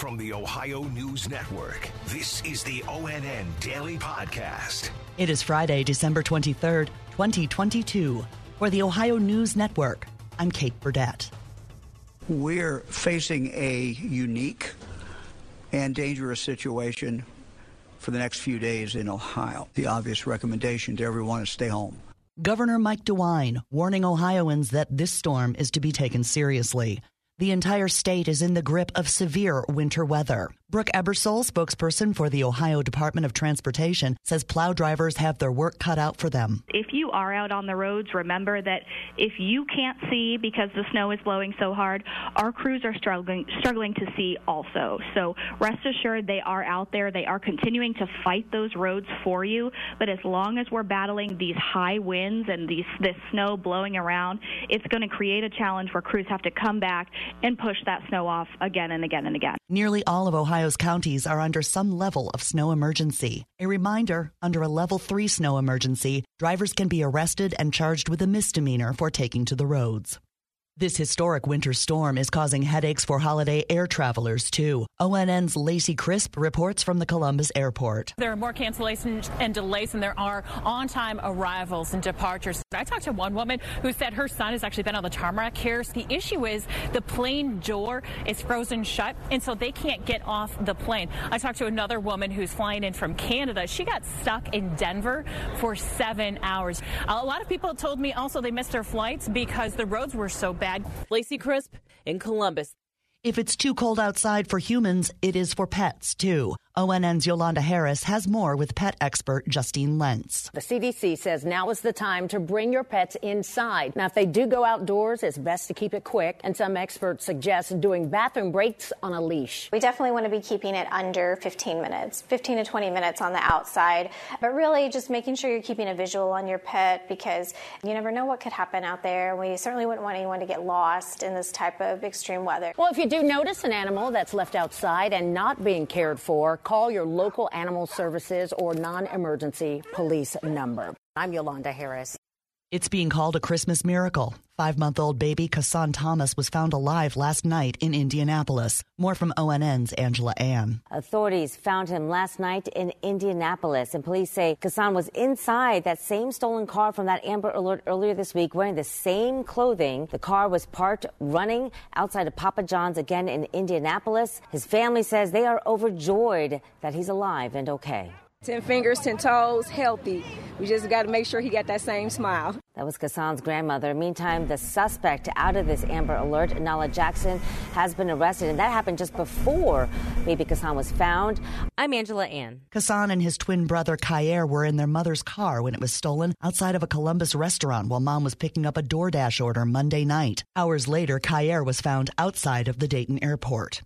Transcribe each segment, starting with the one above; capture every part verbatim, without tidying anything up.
From the Ohio News Network, this is the O N N Daily Podcast. It is Friday, December twenty-third, twenty twenty-two. For the Ohio News Network, I'm Kate Burdett. We're facing a unique and dangerous situation for the next few days in Ohio. The obvious recommendation to everyone is stay home. Governor Mike DeWine warning Ohioans that this storm is to be taken seriously. The entire state is in the grip of severe winter weather. Brooke Ebersole, spokesperson for the Ohio Department of Transportation, says plow drivers have their work cut out for them. If you are out on the roads, remember that if you can't see because the snow is blowing so hard, our crews are struggling struggling to see also. So rest assured they are out there. They are continuing to fight those roads for you. But as long as we're battling these high winds and these this snow blowing around, it's going to create a challenge where crews have to come back and push that snow off again and again and again. Nearly all of Ohio's counties are under some level of snow emergency. A reminder, under a level three snow emergency, drivers can be arrested and charged with a misdemeanor for taking to the roads. This historic winter storm is causing headaches for holiday air travelers, too. O N N's Lacey Crisp reports from the Columbus airport. There are more cancellations and delays than there are on-time arrivals and departures. I talked to one woman who said her son has actually been on the tarmac here. The issue is the plane door is frozen shut, and so they can't get off the plane. I talked to another woman who's flying in from Canada. She got stuck in Denver for seven hours. A lot of people told me also they missed their flights because the roads were so bad. Lacey Crisp in Columbus. If it's too cold outside for humans, it is for pets, too. O N N's Yolanda Harris has more with pet expert Justine Lentz. The C D C says now is the time to bring your pets inside. Now, if they do go outdoors, it's best to keep it quick. And some experts suggest doing bathroom breaks on a leash. We definitely want to be keeping it under fifteen minutes, fifteen to twenty minutes on the outside. But really just making sure you're keeping a visual on your pet because you never know what could happen out there. We certainly wouldn't want anyone to get lost in this type of extreme weather. Well, if you do notice an animal that's left outside and not being cared for, call your local animal services or non-emergency police number. I'm Yolanda Harris. It's being called a Christmas miracle. Five-month-old baby Kassan Thomas was found alive last night in Indianapolis. More from O N N's Angela Ann. Authorities found him last night in Indianapolis, and police say Kassan was inside that same stolen car from that Amber Alert earlier this week wearing the same clothing. The car was parked running outside of Papa John's again in Indianapolis. His family says they are overjoyed that he's alive and okay. Ten fingers, ten toes, healthy. We just got to make sure he got that same smile. That was Kassan's grandmother. Meantime, the suspect out of this Amber Alert, Nala Jackson, has been arrested. And that happened just before baby Kassan was found. I'm Angela Ann. Kassan and his twin brother Kyer were in their mother's car when it was stolen outside of a Columbus restaurant while mom was picking up a DoorDash order Monday night. Hours later, Kyer was found outside of the Dayton airport.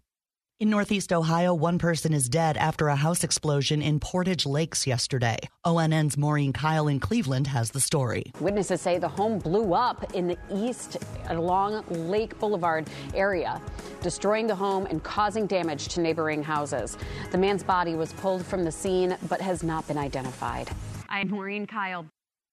In Northeast Ohio, one person is dead after a house explosion in Portage Lakes yesterday. O N N's Maureen Kyle in Cleveland has the story. Witnesses say the home blew up in the east along Lake Boulevard area, destroying the home and causing damage to neighboring houses. The man's body was pulled from the scene but has not been identified. I'm Maureen Kyle.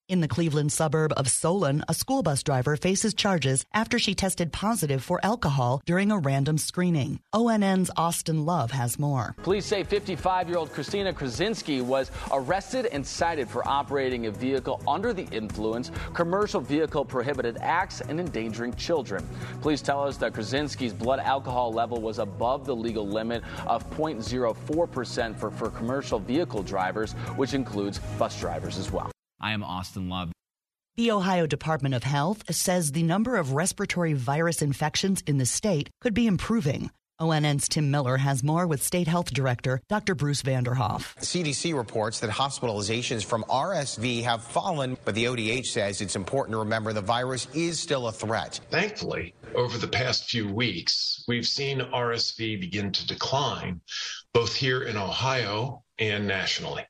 In the Cleveland suburb of Solon, a school bus driver faces charges after she tested positive for alcohol during a random screening. O N N's Austin Love has more. Police say fifty-five-year-old Christina Krasinski was arrested and cited for operating a vehicle under the influence, commercial vehicle prohibited acts, and endangering children. Police tell us that Krasinski's blood alcohol level was above the legal limit of zero point zero four percent for, for commercial vehicle drivers, which includes bus drivers as well. I am Austin Love. The Ohio Department of Health says the number of respiratory virus infections in the state could be improving. O N N's Tim Miller has more with State Health Director Doctor Bruce Vanderhoff. C D C reports that hospitalizations from R S V have fallen, but the O D H says it's important to remember the virus is still a threat. Thankfully, over the past few weeks, we've seen R S V begin to decline, both here in Ohio and nationally.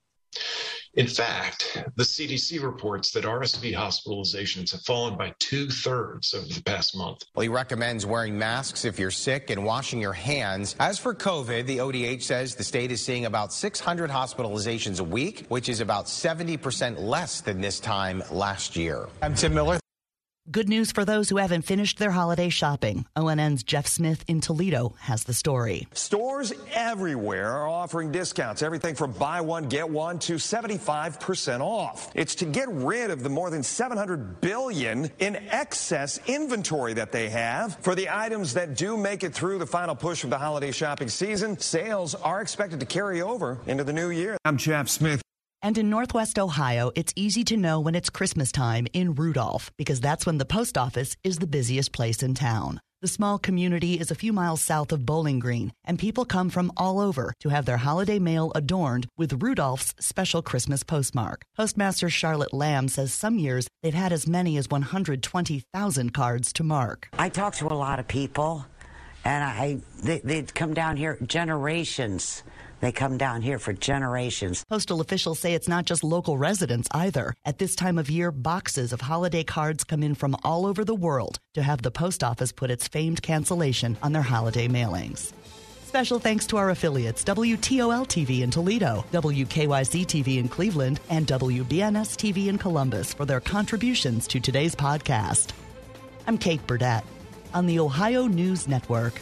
In fact, the C D C reports that R S V hospitalizations have fallen by two-thirds over the past month. Well, he recommends wearing masks if you're sick and washing your hands. As for COVID, the O D H says the state is seeing about six hundred hospitalizations a week, which is about seventy percent less than this time last year. I'm Tim Miller. Good news for those who haven't finished their holiday shopping. O N N's Jeff Smith in Toledo has the story. Stores everywhere are offering discounts, everything from buy one, get one to seventy-five percent off. It's to get rid of the more than seven hundred billion dollars in excess inventory that they have. For the items that do make it through the final push of the holiday shopping season, sales are expected to carry over into the new year. I'm Jeff Smith. And in Northwest Ohio, it's easy to know when it's Christmas time in Rudolph, because that's when the post office is the busiest place in town. The small community is a few miles south of Bowling Green, and people come from all over to have their holiday mail adorned with Rudolph's special Christmas postmark. Postmaster Charlotte Lamb says some years they've had as many as one hundred twenty thousand cards to mark. I talk to a lot of people, and I they, they'd come down here generations. They come down here for generations. Postal officials say it's not just local residents either. At this time of year, boxes of holiday cards come in from all over the world to have the post office put its famed cancellation on their holiday mailings. Special thanks to our affiliates, W T O L T V in Toledo, W K Y C T V in Cleveland, and W B N S T V in Columbus for their contributions to today's podcast. I'm Kate Burdett on the Ohio News Network.